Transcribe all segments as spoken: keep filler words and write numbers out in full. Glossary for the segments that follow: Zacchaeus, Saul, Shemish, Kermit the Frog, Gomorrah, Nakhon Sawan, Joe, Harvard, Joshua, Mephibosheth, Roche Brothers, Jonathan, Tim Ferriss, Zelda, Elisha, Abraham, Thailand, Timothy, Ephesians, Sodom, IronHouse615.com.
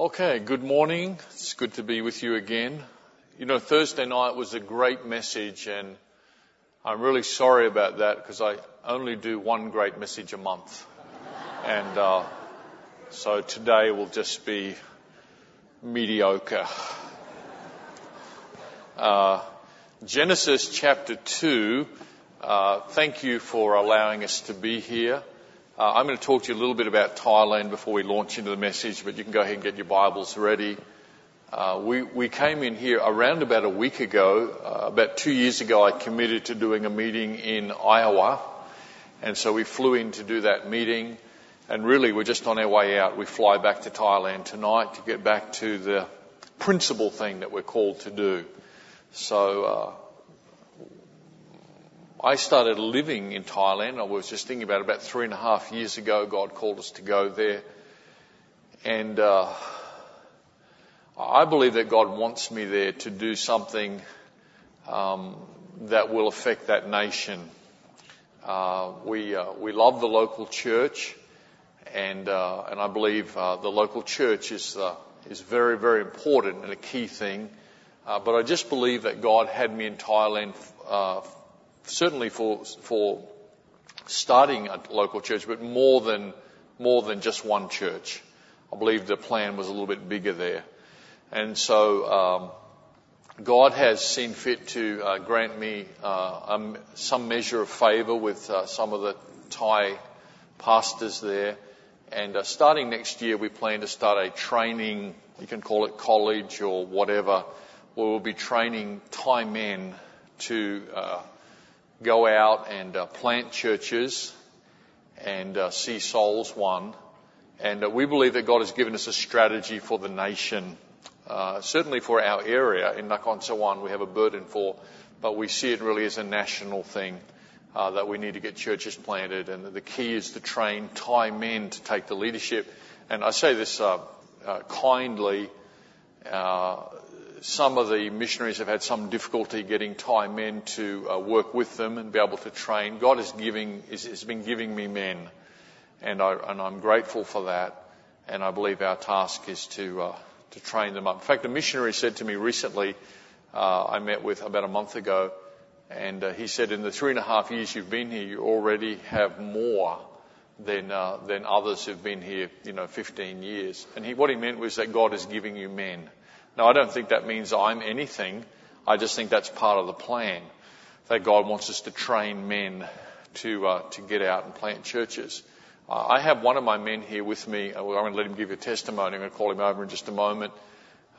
Okay, good morning. It's good to be with you again. You know, Thursday night was a great message, and I'm really sorry about that because I only do one great message a month. And uh, so today will just be mediocre. Uh, Genesis chapter two, uh, thank you for allowing us to be here. Uh, I'm going to talk to you a little bit about Thailand before we launch into the message, but you can go ahead and get your Bibles ready. Uh, we, we came in here around about a week ago. Uh, about two years ago, I committed to doing a meeting in Iowa, and so we flew in to do that meeting, and really we're just on our way out. We fly back to Thailand tonight to get back to the principal thing that we're called to do. So Uh, I started living in Thailand. I was just thinking about it. About three and a half years ago, God called us to go there. And uh, I believe that God wants me there to do something um, that will affect that nation. Uh, we uh, we love the local church, and uh, and I believe uh, the local church is uh, is very, very important and a key thing. Uh, but I just believe that God had me in Thailand uh certainly for for starting a local church, but more than more than just one church. I believe the plan was a little bit bigger there. And so um, God has seen fit to uh, grant me uh, um, some measure of favor with uh, some of the Thai pastors there. And uh, starting next year, we plan to start a training, you can call it college or whatever, where we'll be training Thai men to Uh, go out and uh, plant churches and uh, see souls won. And uh, we believe that God has given us a strategy for the nation, uh, certainly for our area. In Nakhon Sawan, we have a burden for, but we see it really as a national thing uh, that we need to get churches planted. And the key is to train Thai men to take the leadership. And I say this uh, uh, kindly, uh some of the missionaries have had some difficulty getting Thai men to uh, work with them and be able to train. God is giving, is, has been giving me men, and, I, and I'm grateful for that. And I believe our task is to uh, to train them up. In fact, a missionary said to me recently, uh, I met with about a month ago, and uh, he said, in the three and a half years you've been here, you already have more than uh, than others who've been here, you know, fifteen years. And he, what he meant was that God is giving you men. Now, I don't think that means I'm anything. I just think that's part of the plan, that God wants us to train men to uh, to get out and plant churches. Uh, I have one of my men here with me. I'm going to let him give you a testimony. I'm going to call him over in just a moment.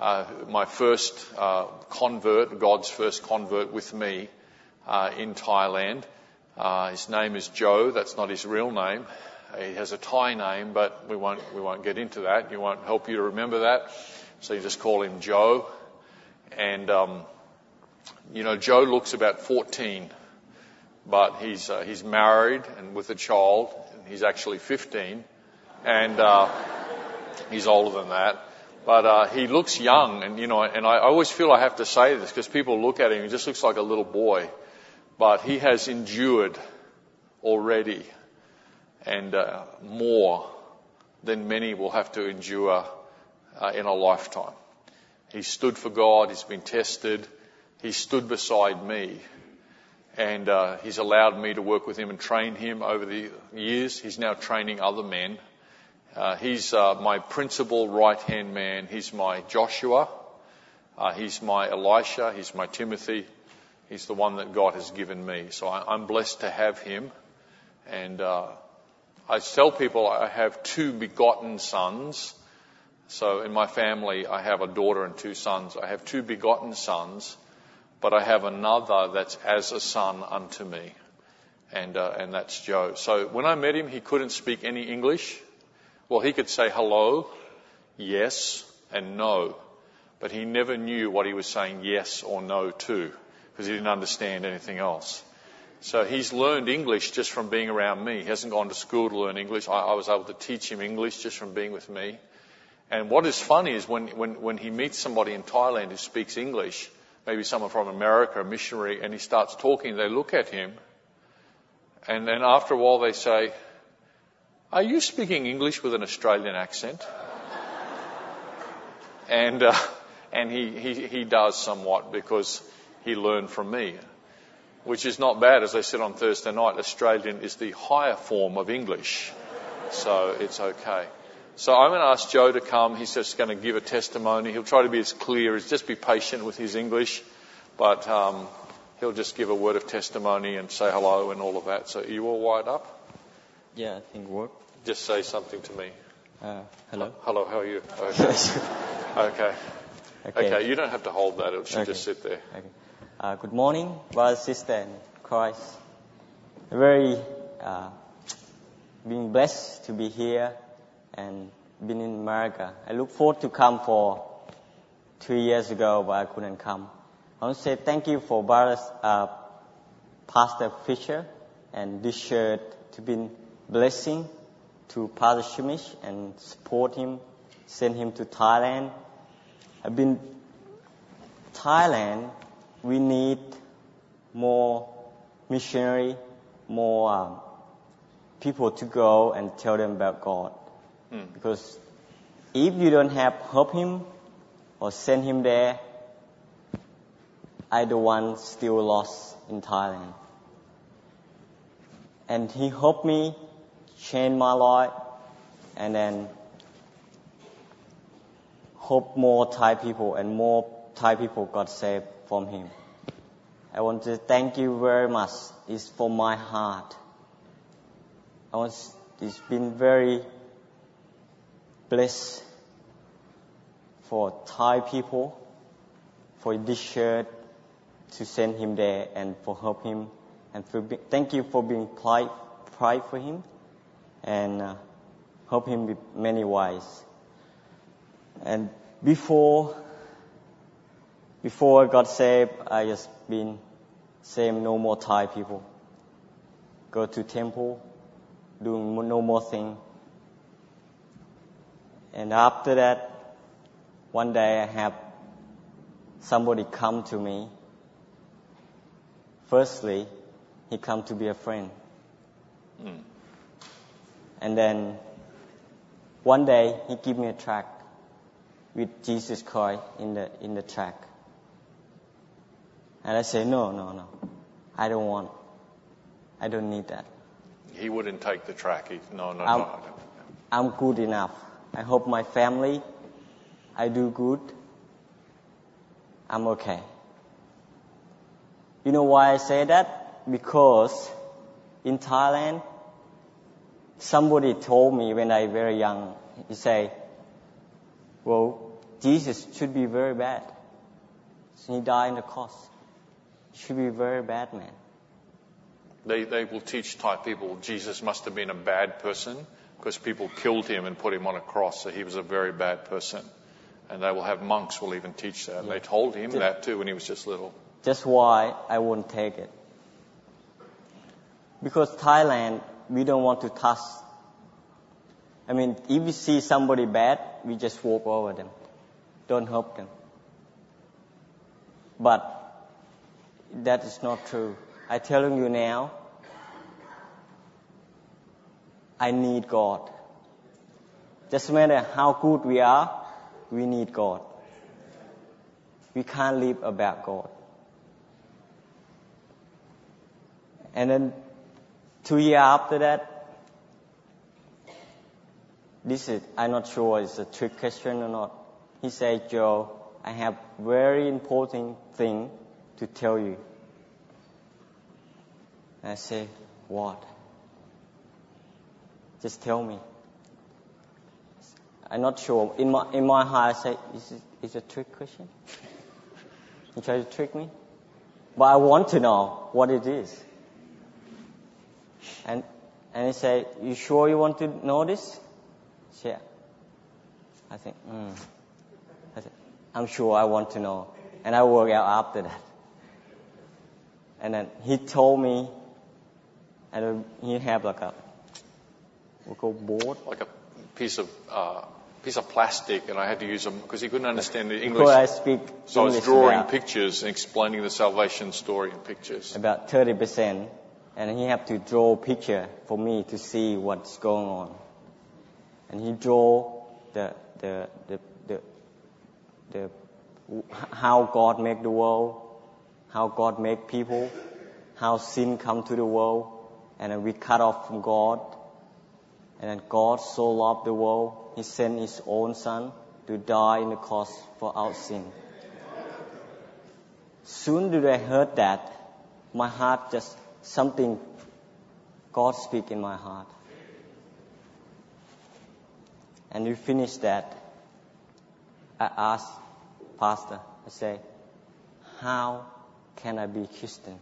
Uh, my first uh, convert, God's first convert with me uh, in Thailand. Uh, his name is Joe. That's not his real name. He has a Thai name, but we won't we won't get into that. It won't help you to remember that. So you just call him Joe. And, um, you know, Joe looks about fourteen, but he's uh, he's married and with a child. And he's actually fifteen, and uh, he's older than that. But uh, he looks young, and, you know, and I always feel I have to say this because people look at him, he just looks like a little boy. But he has endured already, and uh, more than many will have to endure Uh, in a lifetime. He stood for God. He's been tested. He stood beside me, and uh, he's allowed me to work with him and train him over the years. He's now training other men. Uh, he's uh, my principal right-hand man. He's my Joshua. Uh, he's my Elisha. He's my Timothy. He's the one that God has given me. So I, I'm blessed to have him. And uh, I tell people I have two begotten sons. So in my family, I have a daughter and two sons. I have two begotten sons, but I have another that's as a son unto me, and uh, and that's Joe. So when I met him, he couldn't speak any English. Well, he could say hello, yes, and no, but he never knew what he was saying yes or no to, because he didn't understand anything else. So he's learned English just from being around me. He hasn't gone to school to learn English. I, I was able to teach him English just from being with me. And what is funny is when, when, when he meets somebody in Thailand who speaks English, maybe someone from America, a missionary, and he starts talking, they look at him, and then after a while they say, "Are you speaking English with an Australian accent?" And uh, and he, he, he does somewhat because he learned from me, which is not bad. As I said on Thursday night, Australian is the higher form of English. So it's okay. So I'm going to ask Joe to come. He's just going to give a testimony. He'll try to be as clear as, just be patient with his English. But um, he'll just give a word of testimony and say hello and all of that. So are you all wired up? Yeah, I think work. Just say something to me. Uh, hello. Hello, how are you? Okay. okay. okay. Okay, you don't have to hold that. It should okay. just sit there. Okay. Uh, good morning, brother, sister, and Christ. Very uh, being blessed to be here and been in America. I look forward to come for two years ago, but I couldn't come. I want to say thank you for brothers, uh, Pastor Fisher and this shirt to be blessing to Pastor Shemish and support him, send him to Thailand. I've been Thailand. We need more missionary, more um, people to go and tell them about God. Mm. Because if you don't have help him or send him there, I the one still lost in Thailand. And he helped me change my life, and then help more Thai people, and more Thai people got saved from him. I want to thank you very much. It's from my heart. I was, it's been very blessed for Thai people, for this shirt to send him there and for help him. And for be, thank you for being pride, pride for him and uh, help him with many ways. And before Before I got saved, I just been saying no more Thai people. Go to temple, doing no more thing. And after that, one day I have somebody come to me. Firstly, he come to be a friend. Mm. And then one day he give me a tract with Jesus Christ in the in the tract. And I say, no, no, no, I don't want it. I don't need that. He wouldn't take the track. He, no, no, I'm, no. I'm good enough. I hope my family, I do good. I'm okay. You know why I say that? Because in Thailand, somebody told me when I was very young, he say, well, Jesus should be very bad. So he died in the cross. Should be a very bad man. They they will teach Thai people Jesus must have been a bad person because people killed him and put him on a cross, so he was a very bad person. And they will have monks will even teach that. Yeah. They told him just, that too when he was just little. That's why I wouldn't take it. Because Thailand, we don't want to touch. I mean, if we see somebody bad, we just walk over them. Don't help them. But that is not true. I'm telling you now, I need God. Doesn't matter how good we are, we need God. We can't live about God. And then two years after that, this is, I'm not sure it's a trick question or not. He said, Joe, I have very important thing to tell you. And I say, what? Just tell me. I'm not sure. In my in my heart, I say, is it, is it a trick question? You try to trick me? But I want to know what it is. And and he say, you sure you want to know this? I say, I think, mm. I say, I'm sure I want to know. And I work out after that. And then he told me, and he have like a, we call board, like a piece of uh, piece of plastic, and I had to use them because he couldn't understand the English. Because I speak so English I was drawing pictures and explaining the salvation story in pictures. About thirty percent, and he had to draw a picture for me to see what's going on. And he draw the the the the, the how God make the world, how God make people, how sin come to the world, and then we cut off from God. And then God so loved the world, He sent His own Son to die in the cross for our sin. Soon did I heard that, my heart just something, God speak in my heart. And we finished that. I asked Pastor, I say, how can I be Christian?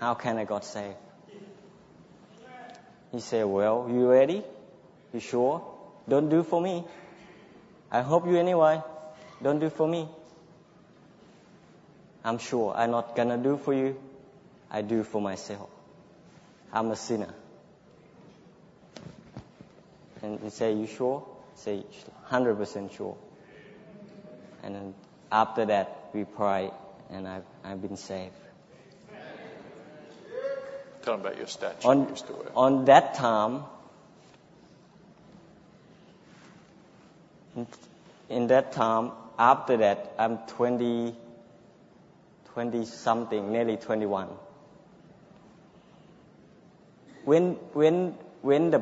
How can I got saved? He said, well, you ready? You sure? Don't do for me. I hope you anyway. Don't do for me. I'm sure I'm not gonna do for you. I do for myself. I'm a sinner. And he said, you sure? I say, one hundred percent sure. And then after that, we prayed, and I've, I've been saved. Tell them about your statue. On, your story. On that time, in, in that time, after that, I'm twenty, twenty-something, nearly twenty-one. When, when, when the,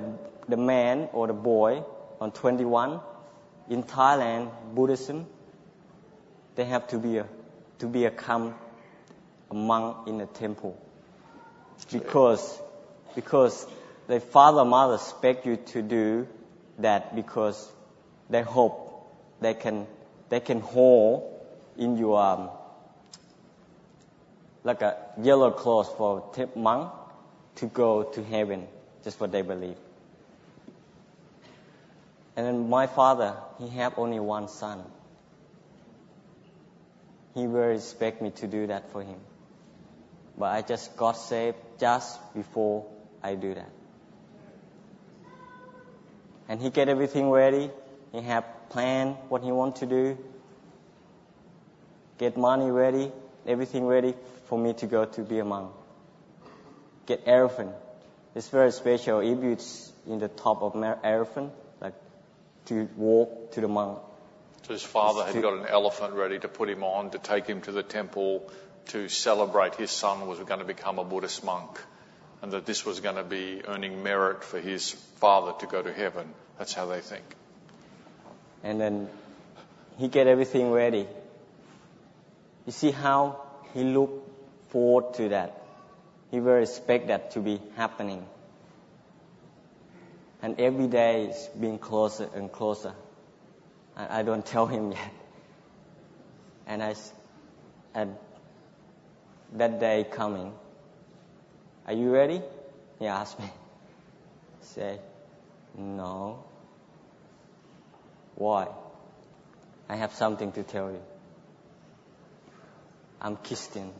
the man or the boy on twenty-one, in Thailand, Buddhism, they have to be a, to become a monk in a temple, because because the father and mother expect you to do that, because they hope they can they can hold in your um, like a yellow cloth for a monk to go to heaven. Just what they believe. And then my father, he have only one son. He will expect me to do that for him. But I just got saved just before I do that. And he get everything ready. He have plan what he want to do. Get money ready. Everything ready for me to go to be a monk. Get elephant. It's very special if it's in the top of elephant, like to walk to the monk. So his father had got an elephant ready to put him on, to take him to the temple, to celebrate his son was going to become a Buddhist monk, and that this was going to be earning merit for his father to go to heaven. That's how they think. And then he get everything ready. You see how he looked forward to that. He will expect that to be happening. And every day it's being closer and closer. I don't tell him yet. And I, and that day coming, are you ready? He asked me. I say, no. Why? I have something to tell you. I'm Christian.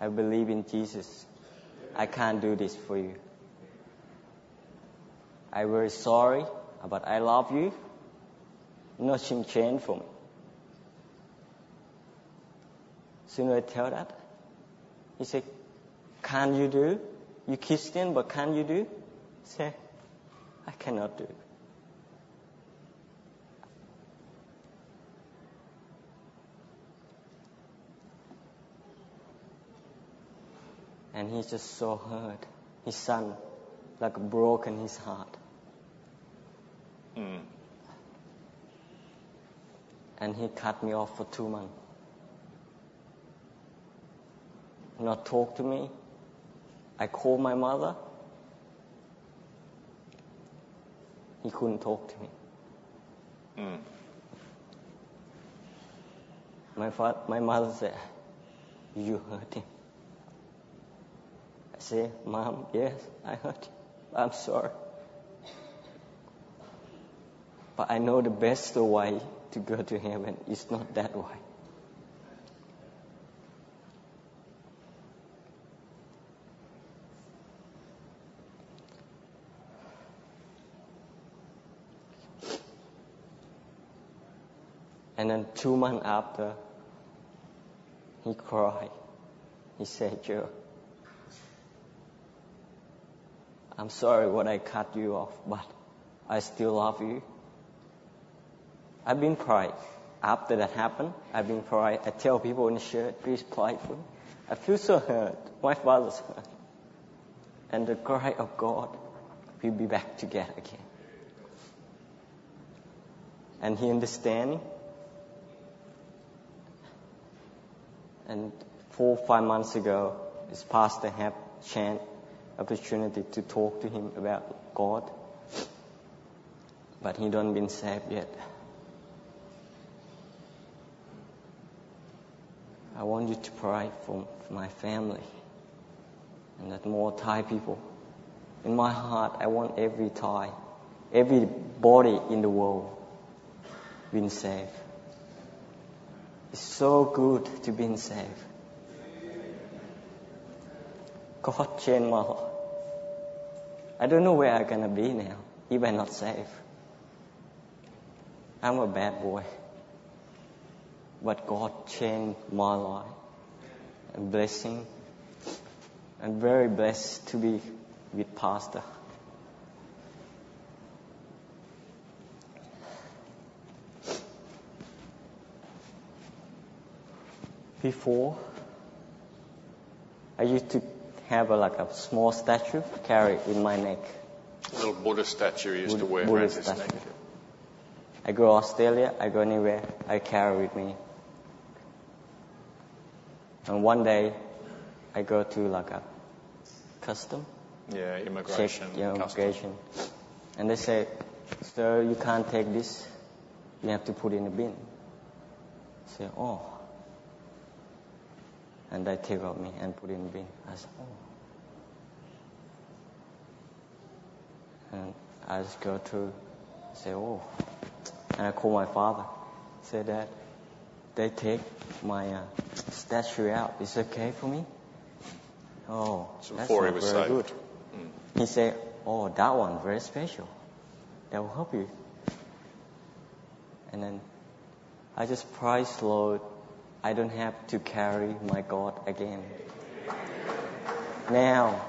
I believe in Jesus. I can't do this for you. I'm very sorry, but I love you. Nothing changed for me. Soon I tell that. He said, can you do? You Christian, but can you do? I said, I cannot do. And he's just so hurt. His son, like, broken his heart. Mm. And he cut me off for two months. Not talk to me. I called my mother. He couldn't talk to me. Mm. My father, my mother said, you hurt him. I said, Mom, yes, I hurt you. I'm sorry. But I know the best way to go to heaven is not that way. And then two months after, he cried. He said, Joe, I'm sorry what I cut you off, but I still love you. I've been praying. After that happened, I've been praying. I tell people in the church, please pray for me. I feel so hurt. My father's hurt. And the cry of God, we'll be back together again. And he understanding. And four or five months ago, his pastor had a chance, opportunity to talk to him about God. But he don't been saved yet. I want you to pray for, for my family. And that more Thai people. In my heart, I want every Thai, every body in the world being saved. It's so good to be saved. God changed my heart. I don't know where I'm going to be now if I'm not saved. I'm a bad boy. But God changed my life. A blessing. I'm very blessed to be with Pastor. Before, I used to have a, like a small statue carry in my neck. A little Buddha statue you used Buddha, to wear around his neck. I go to Australia, I go anywhere, I carry with me. And one day, I go to like a custom. Yeah, immigration. Check, yeah, immigration. Custom. And they say, sir, you can't take this. You have to put it in the bin. I say, oh. And they take out me and put it in the bin. I said, oh. And I just go through, say, oh. And I call my father. Say, Dad, they take my uh, statue out. It's okay for me? Oh, so that's before he was very saved. Good. Mm. He said, oh, that one, very special. That will help you. And then I just pray slow. I don't have to carry my God again. Now,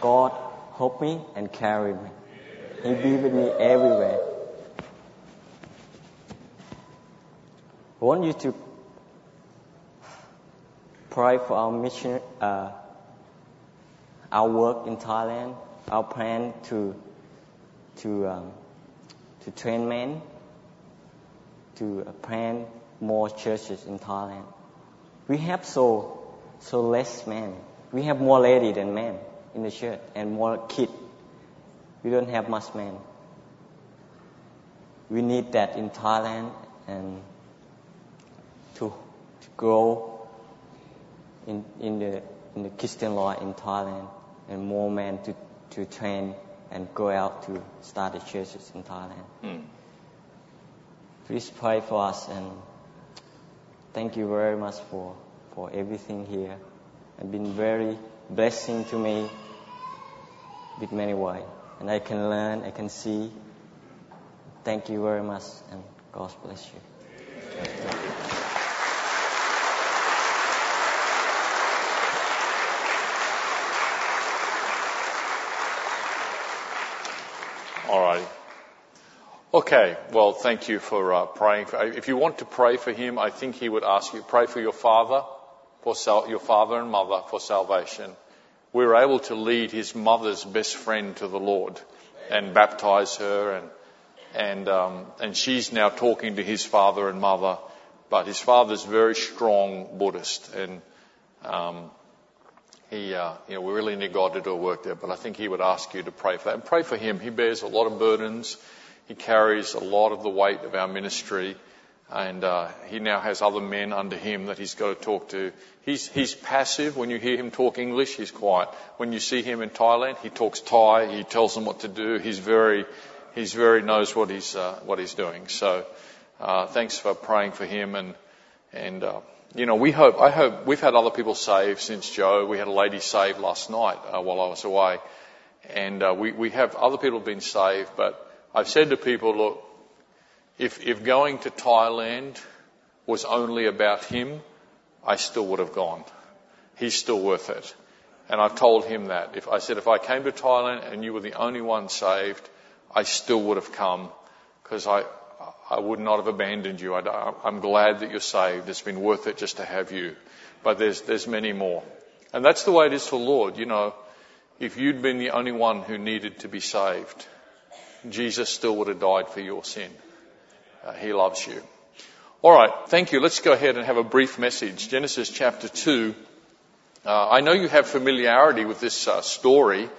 God help me and carry me. He be with me everywhere. I want you to pray for our mission. Uh, Our work in Thailand, our plan to to um, to train men, to plan more churches in Thailand. We have so so less men. We have more lady than men in the church and more kid. We don't have much men. We need that in Thailand and to to grow in in the in the Christian life in Thailand. And more men to, to train and go out to start the churches in Thailand. Mm. Please pray for us and thank you very much for, for everything here. It's been very blessing to me with many ways. And I can learn, I can see. Thank you very much and God bless you. Thank you. All right. Okay. Well, thank you for uh, praying. For, if you want to pray for him, I think he would ask you, pray for your father, for sal- your father and mother for salvation. We were able to lead his mother's best friend to the Lord and baptize her. And and um, and she's now talking to his father and mother. But his father's very strong Buddhist. And um He, uh, you know, we really need God to do a work there, but I think he would ask you to pray for that. And pray for him. He bears a lot of burdens. He carries a lot of the weight of our ministry. And, uh, he now has other men under him that he's got to talk to. He's, he's passive. When you hear him talk English, he's quiet. When you see him in Thailand, he talks Thai. He tells them what to do. He's very, he's very knows what he's, uh, what he's doing. So, uh, thanks for praying for him and, and, uh, You know, we hope, I hope, we've had other people saved since Joe. We had a lady saved last night uh, while I was away. And uh, we, we have, other people have been saved. But I've said to people, look, if, if going to Thailand was only about him, I still would have gone. He's still worth it. And I've told him that. If I said, if I came to Thailand and you were the only one saved, I still would have come because I, I would not have abandoned you. I, I'm glad that you're saved. It's been worth it just to have you. But there's there's many more. And that's the way it is for the Lord. You know, if you'd been the only one who needed to be saved, Jesus still would have died for your sin. Uh, he loves you. All right, thank you. Let's go ahead and have a brief message. Genesis chapter two. Uh, I know you have familiarity with this uh, story.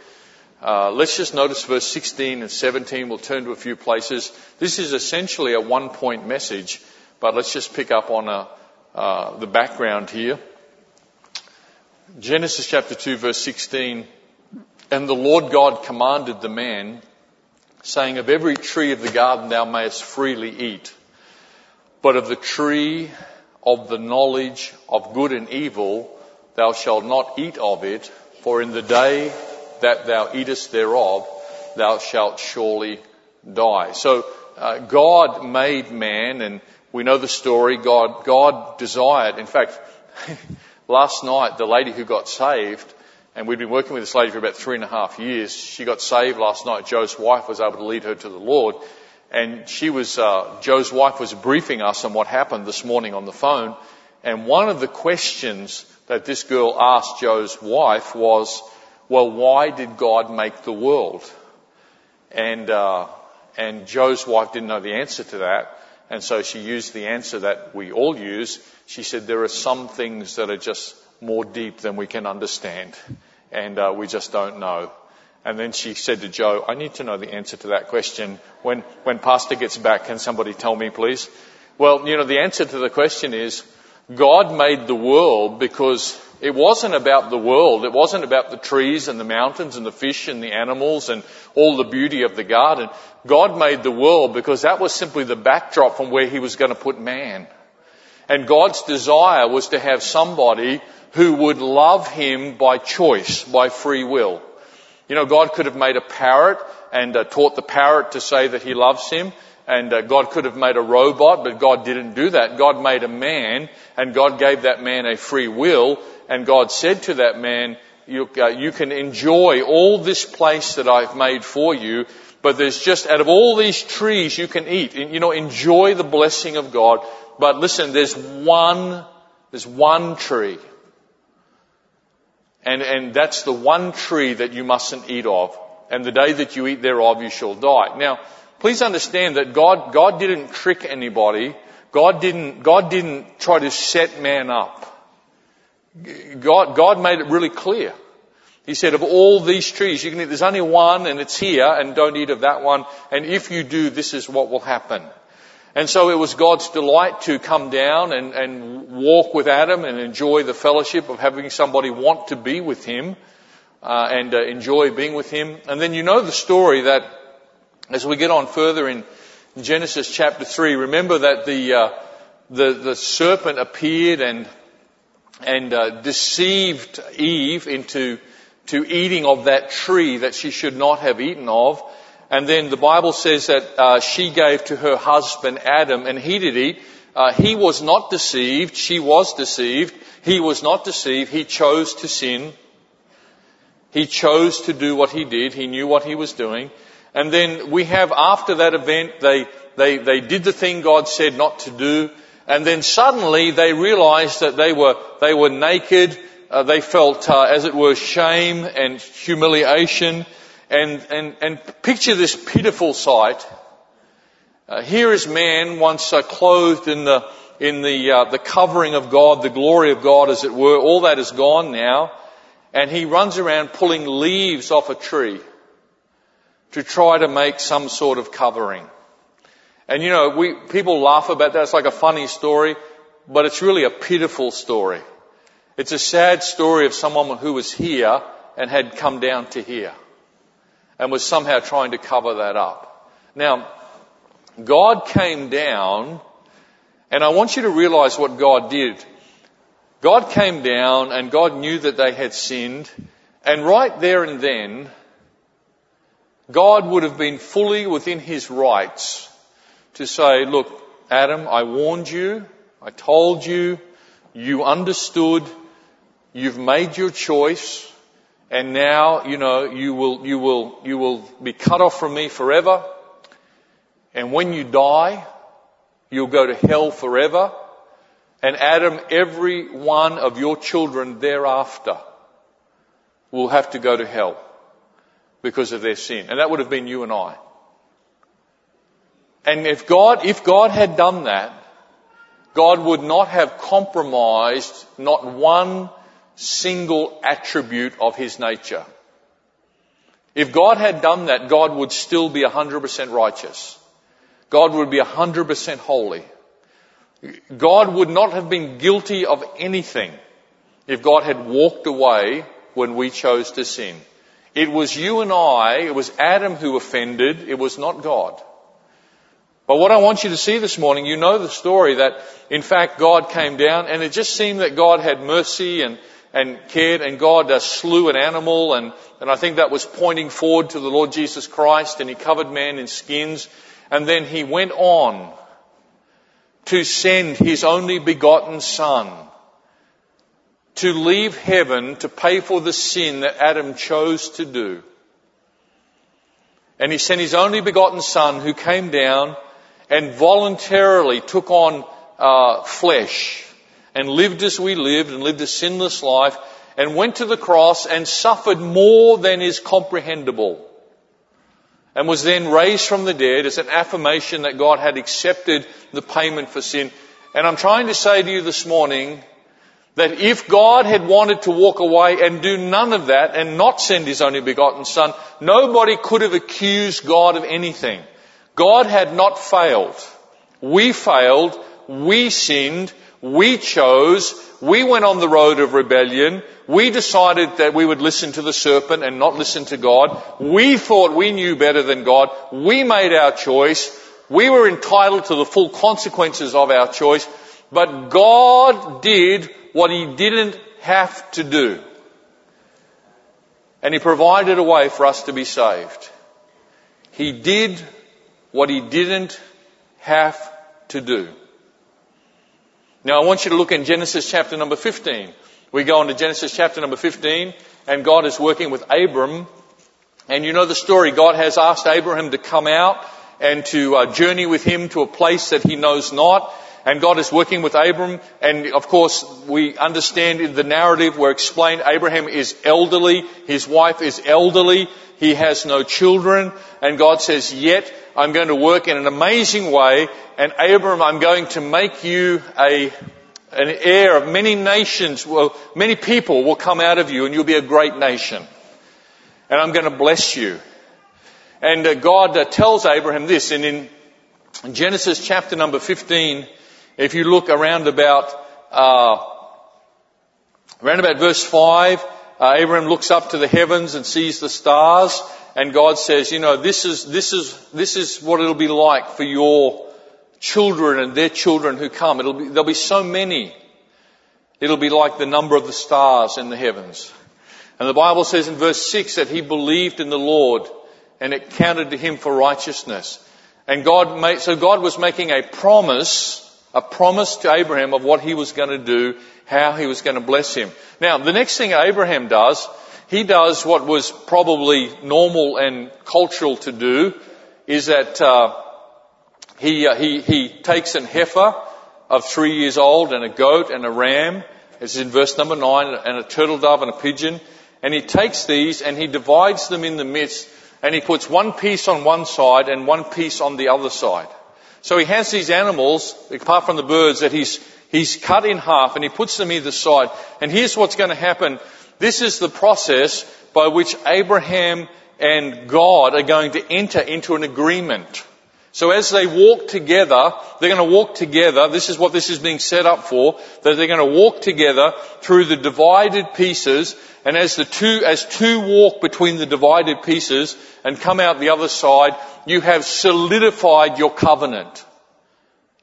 Uh, let's just notice verse sixteen and seventeen. We'll turn to a few places. This is essentially a one-point message, but let's just pick up on a, uh, the background here. Genesis chapter two, verse sixteen. And the Lord God commanded the man, saying, of every tree of the garden thou mayest freely eat, but of the tree of the knowledge of good and evil thou shalt not eat of it, for in the day that thou eatest thereof, thou shalt surely die. So uh, God made man, and we know the story. God, God desired. In fact, last night, the lady who got saved, and we'd been working with this lady for about three and a half years. She got saved last night. Joe's wife was able to lead her to the Lord, and she was uh, Joe's wife was briefing us on what happened this morning on the phone. And one of the questions that this girl asked Joe's wife was, well, why did God make the world? And uh, and Joe's wife didn't know the answer to that, and so she used the answer that we all use. She said, there are some things that are just more deep than we can understand, and uh, we just don't know. And then she said to Joe, I need to know the answer to that question. When, when Pastor gets back, can somebody tell me, please? Well, you know, the answer to the question is, God made the world because it wasn't about the world. It wasn't about the trees and the mountains and the fish and the animals and all the beauty of the garden. God made the world because that was simply the backdrop from where he was going to put man. And God's desire was to have somebody who would love him by choice, by free will. You know, God could have made a parrot and uh, taught the parrot to say that he loves him. And uh, God could have made a robot, but God didn't do that. God made a man, and God gave that man a free will. And God said to that man, you, uh, you can enjoy all this place that I've made for you, but there's just, out of all these trees you can eat. You know, enjoy the blessing of God. But listen, there's one, there's one tree. And, and that's the one tree that you mustn't eat of. And the day that you eat thereof, you shall die. Now, please understand that God, God didn't trick anybody. God didn't, God didn't try to set man up. God, God made it really clear. He said, of all these trees, you can eat, there's only one and it's here, and don't eat of that one. And if you do, this is what will happen. And so it was God's delight to come down and, and walk with Adam and enjoy the fellowship of having somebody want to be with him, uh, and uh, enjoy being with him. And then you know the story that as we get on further in Genesis chapter three, remember that the uh, the, the serpent appeared and and uh, deceived Eve into to eating of that tree that she should not have eaten of, and then the Bible says that uh, she gave to her husband Adam, and he did eat. Uh, he was not deceived; she was deceived. He was not deceived. He chose to sin. He chose to do what he did. He knew what he was doing. And then we have, after that event, they, they, they did the thing God said not to do. And then suddenly they realized that they were, they were naked. Uh, they felt, uh, as it were, shame and humiliation. And, and, and picture this pitiful sight. Uh, here is man once uh, clothed in the, in the, uh, the covering of God, the glory of God, as it were. All that is gone now. And he runs around pulling leaves off a tree to try to make some sort of covering. And you know, we people laugh about that. It's like a funny story, but it's really a pitiful story. It's a sad story of someone who was here and had come down to here and was somehow trying to cover that up. Now, God came down, and I want you to realize what God did. God came down, and God knew that they had sinned, and right there and then, God would have been fully within his rights to say, look, Adam, I warned you, I told you, you understood, you've made your choice, and now, you know, you will, you will, you will be cut off from me forever. And when you die, You'll go to hell forever. And Adam, every one of your children thereafter will have to go to hell because of their sin. And that would have been you and I. And if God, if God had done that, God would not have compromised not one single attribute of his nature. If God had done that, God would still be one hundred percent righteous. God would be one hundred percent holy. God would not have been guilty of anything if God had walked away when we chose to sin. It was you and I, it was Adam who offended, it was not God. But what I want you to see this morning, you know the story that, in fact, God came down and it just seemed that God had mercy and, and cared, and God uh, slew an animal, and, and I think that was pointing forward to the Lord Jesus Christ, and he covered man in skins, and then he went on to send his only begotten Son to leave heaven to pay for the sin that Adam chose to do. And he sent his only begotten Son who came down and voluntarily took on uh, flesh and lived as we lived and lived a sinless life and went to the cross and suffered more than is comprehensible and was then raised from the dead as an affirmation that God had accepted the payment for sin. And I'm trying to say to you this morning that if God had wanted to walk away and do none of that and not send his only begotten Son, nobody could have accused God of anything. God had not failed. We failed. We sinned. We chose. We went on the road of rebellion. We decided that we would listen to the serpent and not listen to God. We thought we knew better than God. We made our choice. We were entitled to the full consequences of our choice. But God did what he didn't have to do. And he provided a way for us to be saved. He did what he didn't have to do. Now I want you to look in Genesis chapter number fifteen. We go into Genesis chapter number fifteen, and God is working with Abram. And you know the story. God has asked Abraham to come out and to uh, journey with him to a place that he knows not. And God is working with Abram, and of course we understand in the narrative we're explained Abraham is elderly, his wife is elderly, he has no children, and God says, yet I'm going to work in an amazing way, and Abram, I'm going to make you a, an heir of many nations, well, many people will come out of you and you'll be a great nation, and I'm going to bless you. And uh, God uh, tells Abraham this, and in Genesis chapter number fifteen, if you look around about, uh, around about verse five, uh, Abraham looks up to the heavens and sees the stars, and God says, you know, this is, this is, this is what it'll be like for your children and their children who come. It'll be, there'll be so many. It'll be like the number of the stars in the heavens. And the Bible says in verse six that he believed in the Lord and it counted to him for righteousness. And God made, so God was making a promise A promise to Abraham of what he was going to do, how he was going to bless him. Now, the next thing Abraham does, he does what was probably normal and cultural to do, is that uh, he, uh, he he takes an heifer of three years old and a goat and a ram, it's in verse number nine, and a turtle dove and a pigeon, and he takes these and he divides them in the midst, and he puts one piece on one side and one piece on the other side. So he has these animals, apart from the birds, that he's he's cut in half and he puts them either side. And here's what's going to happen. This is the process by which Abraham and God are going to enter into an agreement. So as they walk together, they're going to walk together. This is what this is being set up for, that they're going to walk together through the divided pieces. And as the two, as two walk between the divided pieces and come out the other side, you have solidified your covenant.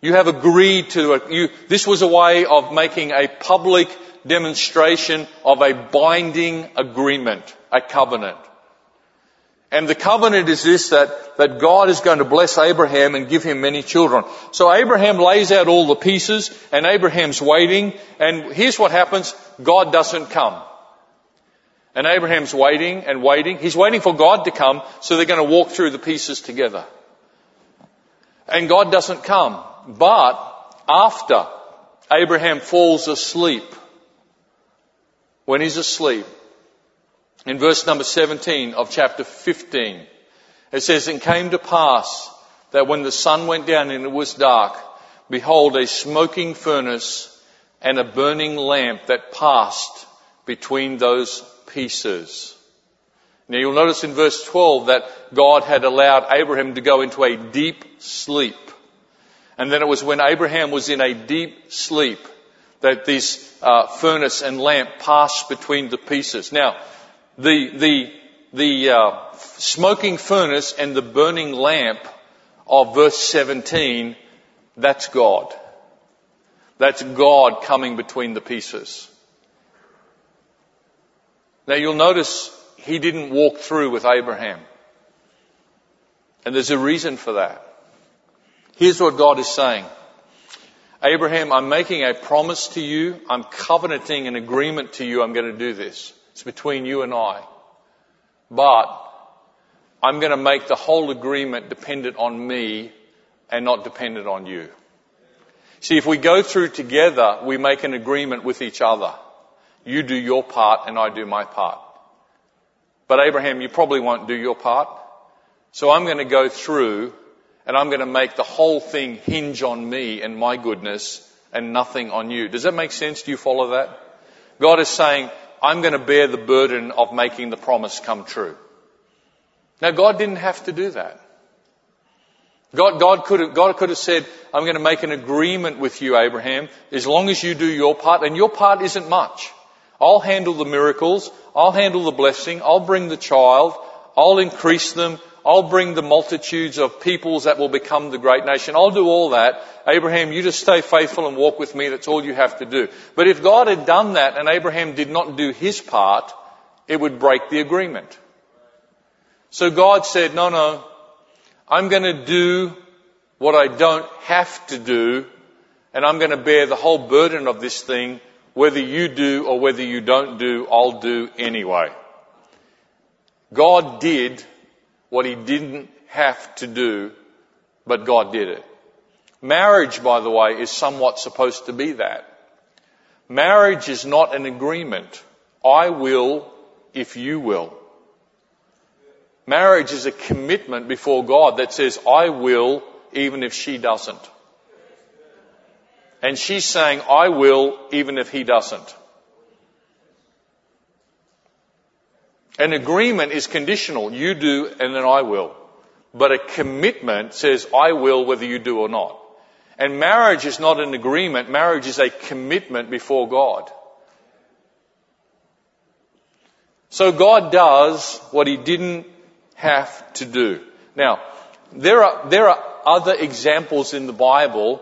You have agreed to it. You, this was a way of making a public demonstration of a binding agreement, a covenant. And the covenant is this, that, that God is going to bless Abraham and give him many children. So Abraham lays out all the pieces, and Abraham's waiting. And here's what happens. God doesn't come. And Abraham's waiting and waiting. He's waiting for God to come, so they're going to walk through the pieces together. And God doesn't come. but after Abraham falls asleep, when he's asleep, in verse number seventeen of chapter fifteen, it says, "And came to pass that when the sun went down and it was dark, behold, a smoking furnace and a burning lamp that passed between those pieces." Now you'll notice in verse twelve that God had allowed Abraham to go into a deep sleep. And then it was when Abraham was in a deep sleep that this uh, furnace and lamp passed between the pieces. Now, the the the uh, smoking furnace and the burning lamp of verse seventeen, that's God. That's God coming between the pieces. Now you'll notice he didn't walk through with Abraham. And there's a reason for that. Here's what God is saying. Abraham, I'm making a promise to you. I'm covenanting an agreement to you. I'm going to do this. It's between you and I. But I'm going to make the whole agreement dependent on me and not dependent on you. See, if we go through together, we make an agreement with each other. You do your part and I do my part. But Abraham, you probably won't do your part. So I'm going to go through and I'm going to make the whole thing hinge on me and my goodness and nothing on you. Does that make sense? Do you follow that? God is saying, I'm going to bear the burden of making the promise come true. Now, God didn't have to do that. God, God could have, God could have said, I'm going to make an agreement with you, Abraham, as long as you do your part. And your part isn't much. I'll handle the miracles. I'll handle the blessing. I'll bring the child. I'll increase them. I'll bring the multitudes of peoples that will become the great nation. I'll do all that. Abraham, you just stay faithful and walk with me. That's all you have to do. But if God had done that and Abraham did not do his part, it would break the agreement. So God said, no, no, I'm going to do what I don't have to do, and I'm going to bear the whole burden of this thing. Whether you do or whether you don't do, I'll do anyway. God did what he didn't have to do, but God did it. Marriage, by the way, is somewhat supposed to be that. Marriage is not an agreement. I will if you will. Marriage is a commitment before God that says, I will, even if she doesn't. And she's saying, I will, even if he doesn't. An agreement is conditional. You do, and then I will. But a commitment says, I will, whether you do or not. And marriage is not an agreement. Marriage is a commitment before God. So God does what he didn't have to do. Now, there are, there are other examples in the Bible,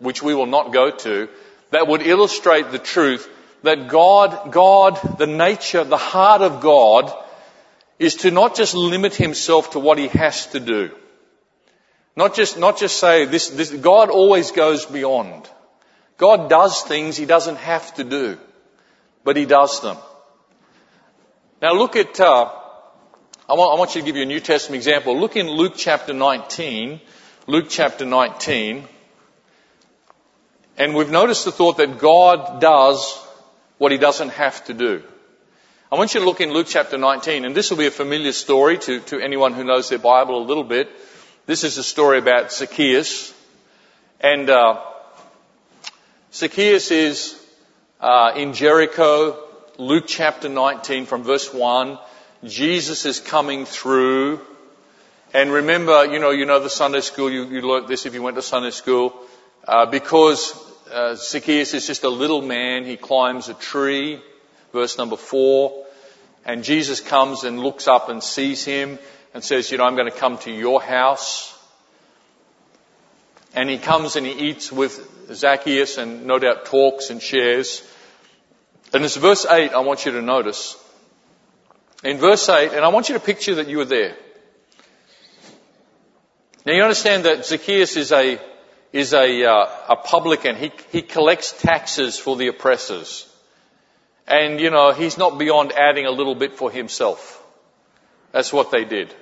which we will not go to, that would illustrate the truth that God, God, the nature, the heart of God is to not just limit himself to what he has to do. Not just, not just say this, this, God always goes beyond. God does things he doesn't have to do, but he does them. Now look at, uh, I want, I want you to give you a New Testament example. Look in Luke chapter nineteen, Luke chapter nineteen, and we've noticed the thought that God does what he doesn't have to do. I want you to look in Luke chapter nineteen, and this will be a familiar story to, to anyone who knows their Bible a little bit. This is a story about Zacchaeus. And uh, Zacchaeus is uh, in Jericho, Luke chapter nineteen from verse one. Jesus is coming through. And remember, you know, you know the Sunday school, you, you learnt this if you went to Sunday school. Uh, because uh, Zacchaeus is just a little man, he climbs a tree, verse number four, and Jesus comes and looks up and sees him and says, you know, I'm going to come to your house. And he comes and he eats with Zacchaeus and no doubt talks and shares. And it's verse eight I want you to notice. In verse eight, and I want you to picture that you were there. Now you understand that Zacchaeus is a is a, uh, a publican. He, he collects taxes for the oppressors. And, you know, he's not beyond adding a little bit for himself. That's what they did.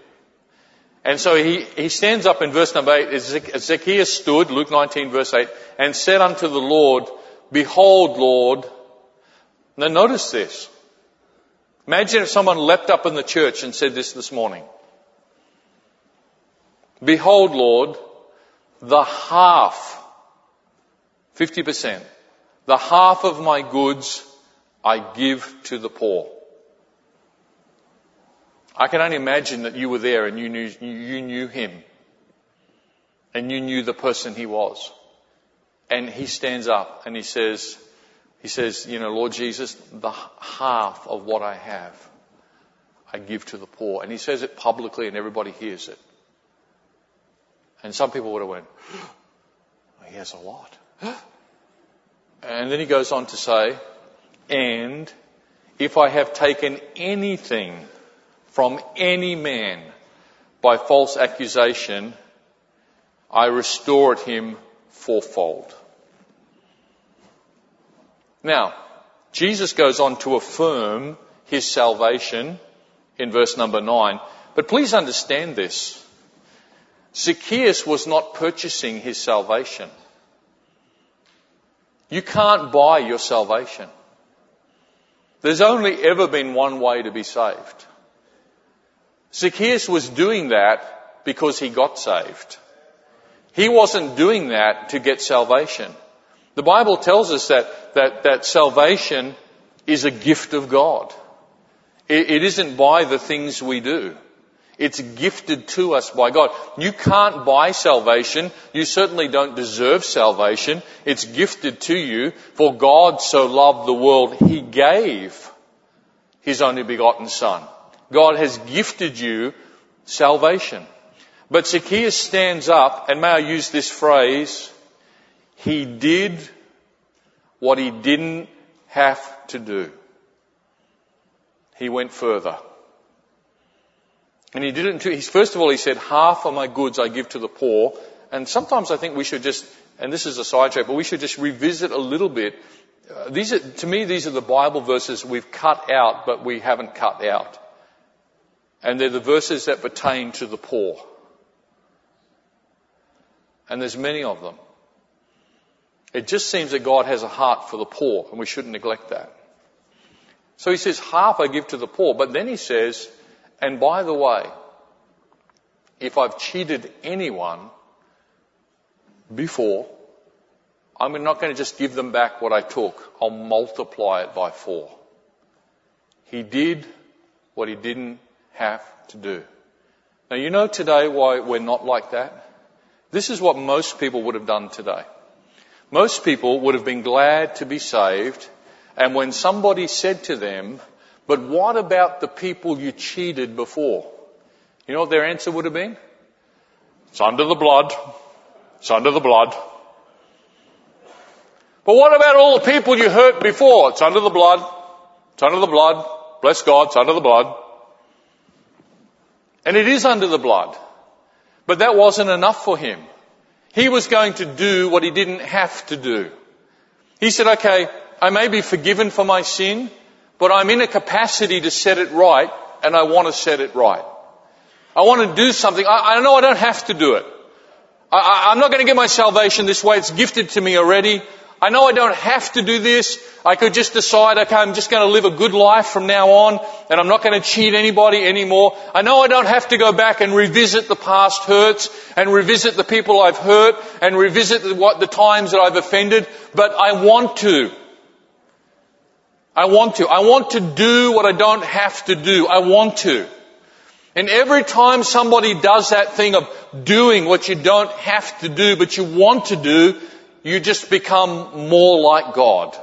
And so he, he stands up in verse number eight. Zacchaeus stood, Luke nineteen verse eight, and said unto the Lord, Behold, Lord. Now notice this. Imagine if someone leapt up in the church and said this this morning. Behold, Lord, the half, fifty percent, the half of my goods I give to the poor. I can only imagine that you were there and you knew, you knew him and you knew the person he was. And he stands up and he says, he says, you know, Lord Jesus, the half of what I have, I give to the poor. And he says it publicly and everybody hears it. And some people would have went, oh, he has a lot. And then he goes on to say, and if I have taken anything from any man by false accusation, I restored him fourfold. Now, Jesus goes on to affirm his salvation in verse number nine. But please understand this. Zacchaeus was not purchasing his salvation. You can't buy your salvation. There's only ever been one way to be saved. Zacchaeus was doing that because he got saved. He wasn't doing that to get salvation. The Bible tells us that that, that salvation is a gift of God. It, it isn't by the things we do. It's gifted to us by God. You can't buy salvation. You certainly don't deserve salvation. It's gifted to you. For God so loved the world, he gave his only begotten Son. God has gifted you salvation. But Zacchaeus stands up, and may I use this phrase, he did what he didn't have to do. He went further. And he didn't, he's, first of all, he said, half of my goods I give to the poor. And sometimes I think we should just, and this is a side track, but we should just revisit a little bit. Uh, these are, to me, these are the Bible verses we've cut out, but we haven't cut out. And they're the verses that pertain to the poor. And there's many of them. It just seems that God has a heart for the poor, and we shouldn't neglect that. So he says, half I give to the poor. But then he says, and by the way, if I've cheated anyone before, I'm not going to just give them back what I took. I'll multiply it by four. He did what he didn't have to do. Now, you know today why we're not like that? This is what most people would have done today. Most people would have been glad to be saved, and when somebody said to them, but what about the people you cheated before? You know what their answer would have been? It's under the blood. It's under the blood. But what about all the people you hurt before? It's under the blood. It's under the blood. Bless God, it's under the blood. And it is under the blood. But that wasn't enough for him. He was going to do what he didn't have to do. He said, okay, I may be forgiven for my sin, but I'm in a capacity to set it right, and I want to set it right. I want to do something. I, I know I don't have to do it. I, I, I'm not going to get my salvation this way. It's gifted to me already. I know I don't have to do this. I could just decide, okay, I'm just going to live a good life from now on, and I'm not going to cheat anybody anymore. I know I don't have to go back and revisit the past hurts and revisit the people I've hurt and revisit the, what, the times that I've offended, but I want to. I want to. I want to do what I don't have to do. I want to. And every time somebody does that thing of doing what you don't have to do, but you want to do, you just become more like God.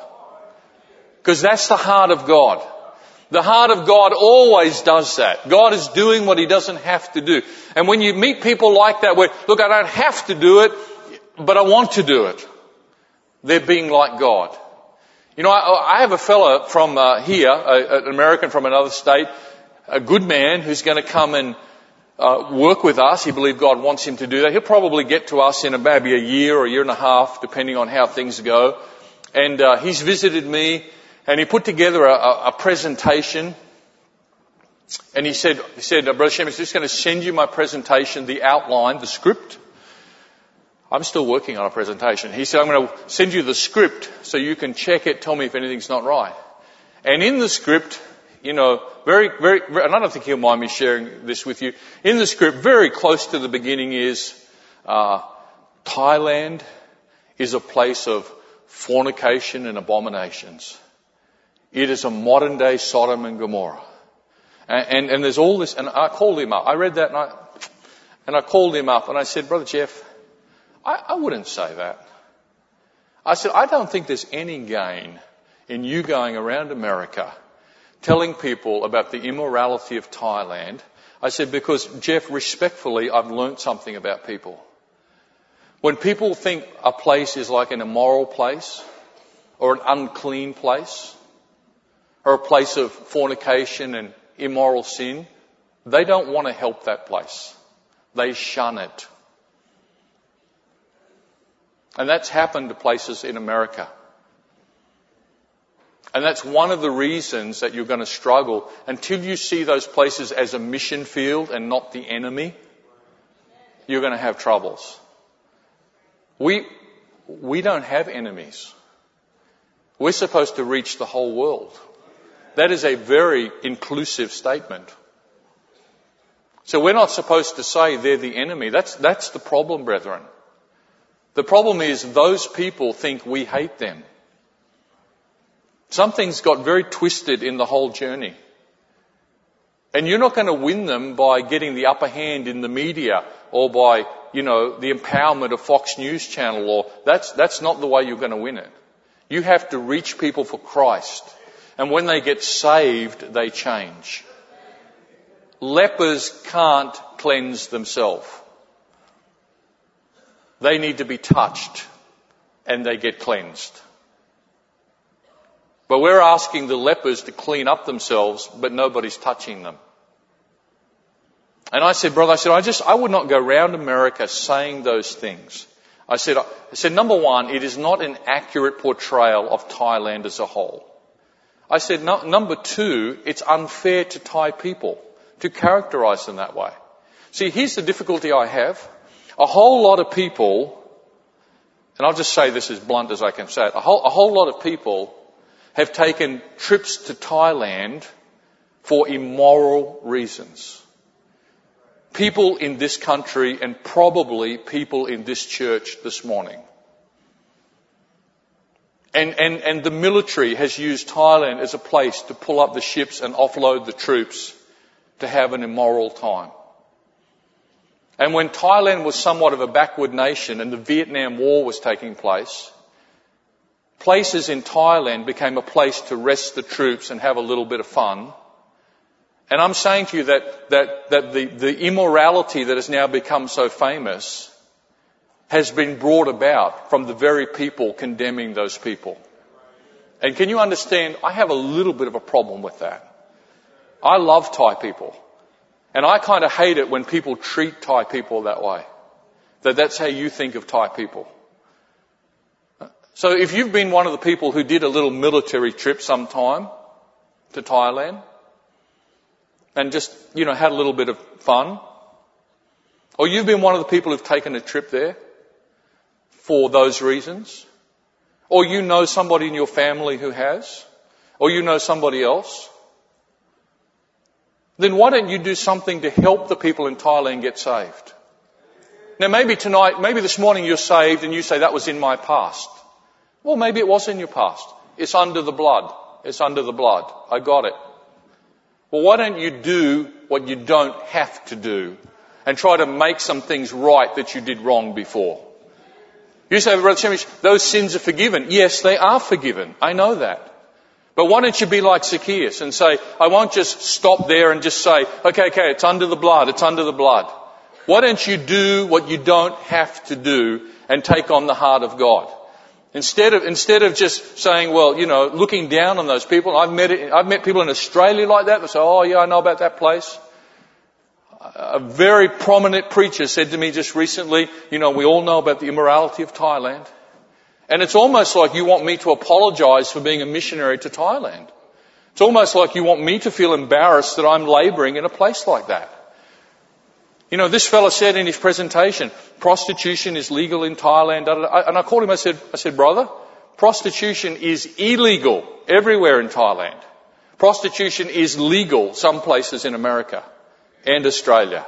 Because that's the heart of God. The heart of God always does that. God is doing what he doesn't have to do. And when you meet people like that where, look, I don't have to do it, but I want to do it. They're being like God. You know, I, I have a fellow from uh, here, a, an American from another state, a good man who's going to come and Uh, work with us. He believed God wants him to do that. He'll probably get to us in a, maybe a year or a year and a half, depending on how things go. And uh, he's visited me, and he put together a, a presentation And he said, he said, Brother Shem, I'm just going to send you my presentation, the outline, the script. I'm still working on a presentation. He said, I'm going to send you the script so you can check it, tell me if anything's not right. And in the script, you know, very, very, and I don't think he'll mind me sharing this with you. In the script, very close to the beginning is, uh, Thailand is a place of fornication and abominations. It is a modern day Sodom and Gomorrah. And, and, and there's all this, and I called him up. I read that and I, and I called him up and I said, Brother Jeff, I, I wouldn't say that. I said, I don't think there's any gain in you going around America telling people about the immorality of Thailand. I said, because, Jeff, respectfully, I've learned something about people. When people think a place is like an immoral place or an unclean place or a place of fornication and immoral sin, they don't want to help that place. They shun it. And that's happened to places in America. And that's one of the reasons that you're going to struggle until you see those places as a mission field and not the enemy. You're going to have troubles. We, we don't have enemies. We're supposed to reach the whole world. That is a very inclusive statement. So we're not supposed to say they're the enemy. That's, that's the problem, brethren. The problem is those people think we hate them. Something's got very twisted in the whole journey. And you're not going to win them by getting the upper hand in the media or by, you know, the empowerment of Fox News Channel. Or that's, that's not the way you're going to win it. You have to reach people for Christ. And when they get saved, they change. Lepers can't cleanse themselves. They need to be touched and they get cleansed. But we're asking the lepers to clean up themselves, but nobody's touching them. And I said, brother, I said, I just, I would not go round America saying those things. I said, I said, number one, it is not an accurate portrayal of Thailand as a whole. I said, no, number two, it's unfair to Thai people to characterize them that way. See, here's the difficulty I have. A whole lot of people, and I'll just say this as blunt as I can say it, a whole, a whole lot of people have taken trips to Thailand for immoral reasons. People in this country and probably people in this church this morning. And, and, and the military has used Thailand as a place to pull up the ships and offload the troops to have an immoral time. And when Thailand was somewhat of a backward nation and the Vietnam War was taking place, places in Thailand became a place to rest the troops and have a little bit of fun. And I'm saying to you that, that, that the, the immorality that has now become so famous has been brought about from the very people condemning those people. And can you understand, I have a little bit of a problem with that. I love Thai people. And I kind of hate it when people treat Thai people that way. That that's how you think of Thai people. So if you've been one of the people who did a little military trip sometime to Thailand and just, you know, had a little bit of fun, or you've been one of the people who've taken a trip there for those reasons, or you know somebody in your family who has, or you know somebody else, then why don't you do something to help the people in Thailand get saved? Now maybe tonight, maybe this morning you're saved and you say that was in my past. Well, maybe it was in your past. It's under the blood. It's under the blood. I got it. Well, why don't you do what you don't have to do and try to make some things right that you did wrong before? You say, Brother Shemish, those sins are forgiven. Yes, they are forgiven. I know that. But why don't you be like Zacchaeus and say, I won't just stop there and just say, okay, okay, it's under the blood. It's under the blood. Why don't you do what you don't have to do and take on the heart of God? Instead of, instead of just saying, well, you know, looking down on those people, I've met it, I've met people in Australia like that that say, oh yeah, I know about that place. A very prominent preacher said to me just recently, you know, we all know about the immorality of Thailand. And it's almost like you want me to apologize for being a missionary to Thailand. It's almost like you want me to feel embarrassed that I'm laboring in a place like that. You know, this fellow said in his presentation, prostitution is legal in Thailand. Da, da, da. And I called him, I said, I said, brother, prostitution is illegal everywhere in Thailand. Prostitution is legal some places in America and Australia.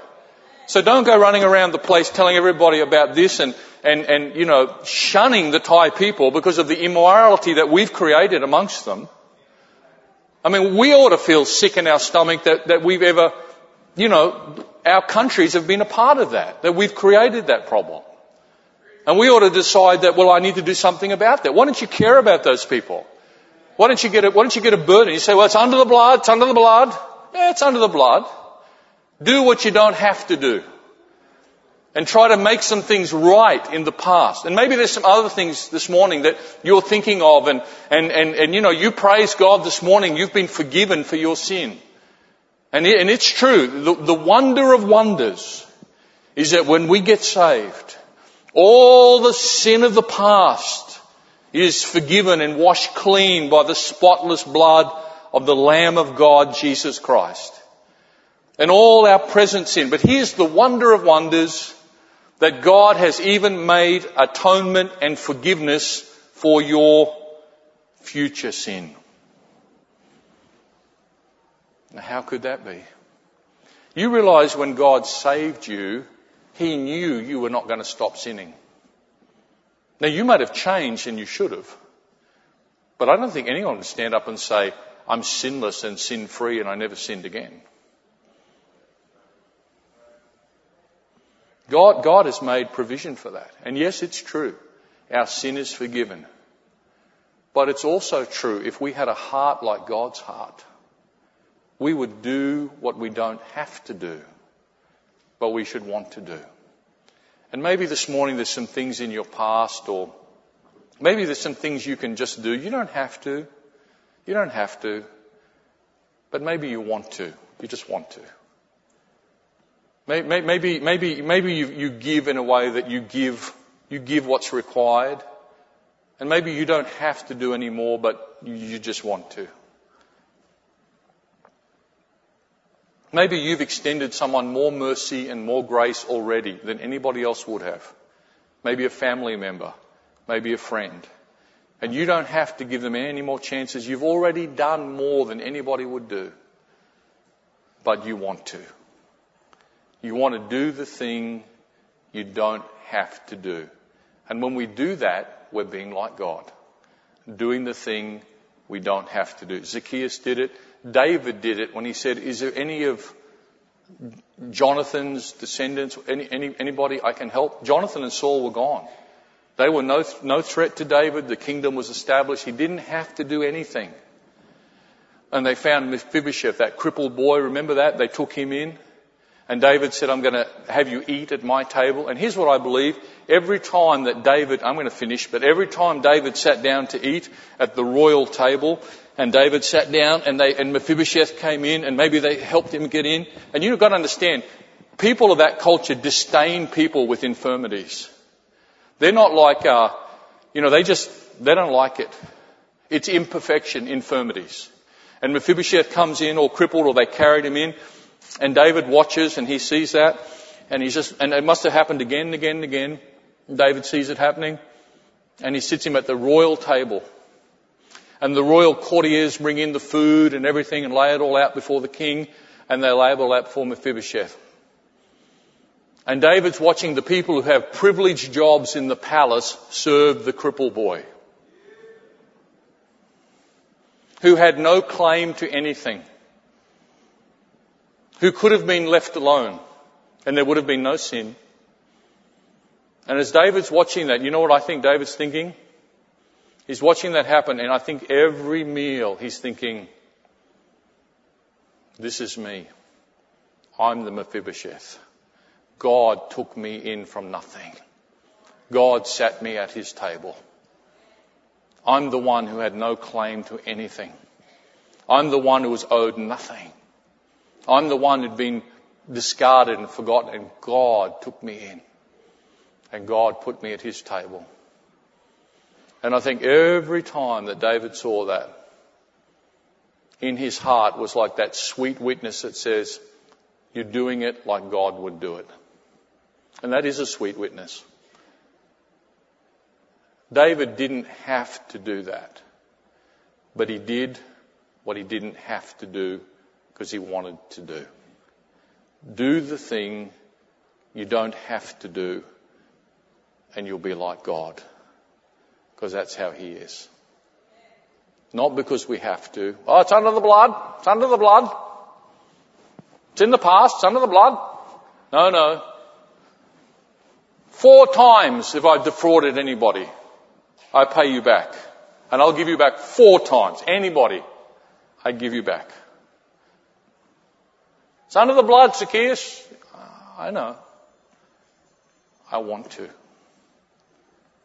So don't go running around the place telling everybody about this and, and, and, you know, shunning the Thai people because of the immorality that we've created amongst them. I mean, we ought to feel sick in our stomach that, that we've ever, you know, our countries have been a part of that, that we've created that problem. And we ought to decide that, well, I need to do something about that. Why don't you care about those people? Why don't you get a, why don't you get a burden? You say, well, it's under the blood, it's under the blood. Yeah, it's under the blood. Do what you don't have to do. And try to make some things right in the past. And maybe there's some other things this morning that you're thinking of and, and, and, and you know, you praise God this morning, you've been forgiven for your sin. And, it, and it's true, the, the wonder of wonders is that when we get saved, all the sin of the past is forgiven and washed clean by the spotless blood of the Lamb of God, Jesus Christ. And all our present sin. But here's the wonder of wonders, that God has even made atonement and forgiveness for your future sin. Now, how could that be? You realize when God saved you, He knew you were not going to stop sinning. Now, you might have changed and you should have. But I don't think anyone would stand up and say, I'm sinless and sin-free and I never sinned again. God, God has made provision for that. And yes, it's true. Our sin is forgiven. But it's also true, if we had a heart like God's heart, we would do what we don't have to do, but we should want to do. And maybe this morning there's some things in your past, or maybe there's some things you can just do. You don't have to. You don't have to. But maybe you want to. You just want to. Maybe, maybe, maybe you, you give in a way that you give, you give what's required. And maybe you don't have to do any more, but you, you just want to. Maybe you've extended someone more mercy and more grace already than anybody else would have. Maybe a family member, maybe a friend. And you don't have to give them any more chances. You've already done more than anybody would do. But you want to. You want to do the thing you don't have to do. And when we do that, we're being like God, doing the thing we don't have to do. Zacchaeus did it. David did it when he said, is there any of Jonathan's descendants, any, any, anybody I can help? Jonathan and Saul were gone. They were no, no threat to David. The kingdom was established. He didn't have to do anything. And they found Mephibosheth, that crippled boy. Remember that? They took him in. And David said, I'm going to have you eat at my table. And here's what I believe. Every time that David, I'm going to finish, but every time David sat down to eat at the royal table, and David sat down and they, and Mephibosheth came in, and maybe they helped him get in. And you've got to understand, people of that culture disdain people with infirmities. They're not like, uh, you know, they just, they don't like it. It's imperfection, infirmities. And Mephibosheth comes in all crippled, or they carried him in. And David watches and he sees that, and he's just, and it must have happened again and again and again. David sees it happening, and he sits him at the royal table. And the royal courtiers bring in the food and everything and lay it all out before the king, and they lay it all out before Mephibosheth. And David's watching the people who have privileged jobs in the palace serve the cripple boy, who had no claim to anything, who could have been left alone, and there would have been no sin. And as David's watching that, you know what I think David's thinking? He's watching that happen, and I think every meal he's thinking, this is me. I'm the Mephibosheth. God took me in from nothing. God sat me at his table. I'm the one who had no claim to anything. I'm the one who was owed nothing. I'm the one who'd been discarded and forgotten, and God took me in. And God put me at his table. And I think every time that David saw that, in his heart was like that sweet witness that says, you're doing it like God would do it. And that is a sweet witness. David didn't have to do that, but he did what he didn't have to do because he wanted to do. Do the thing you don't have to do and you'll be like God, because that's how he is. Not because we have to. Oh, it's under the blood. It's under the blood. It's in the past. It's under the blood. No, no. Four times if I've defrauded anybody, I pay you back. And I'll give you back four times. Anybody, I give you back. It's under the blood, Zacchaeus. I know. I want to.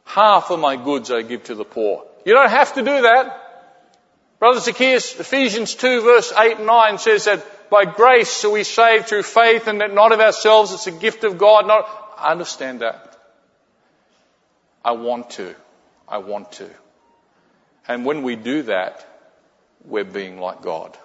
Half of my goods I give to the poor. You don't have to do that. Brother Zacchaeus, Ephesians two verse eight and nine says that by grace are we saved through faith, and that not of ourselves, it's a gift of God. Not... I understand that. I want to. I want to. And when we do that, we're being like God.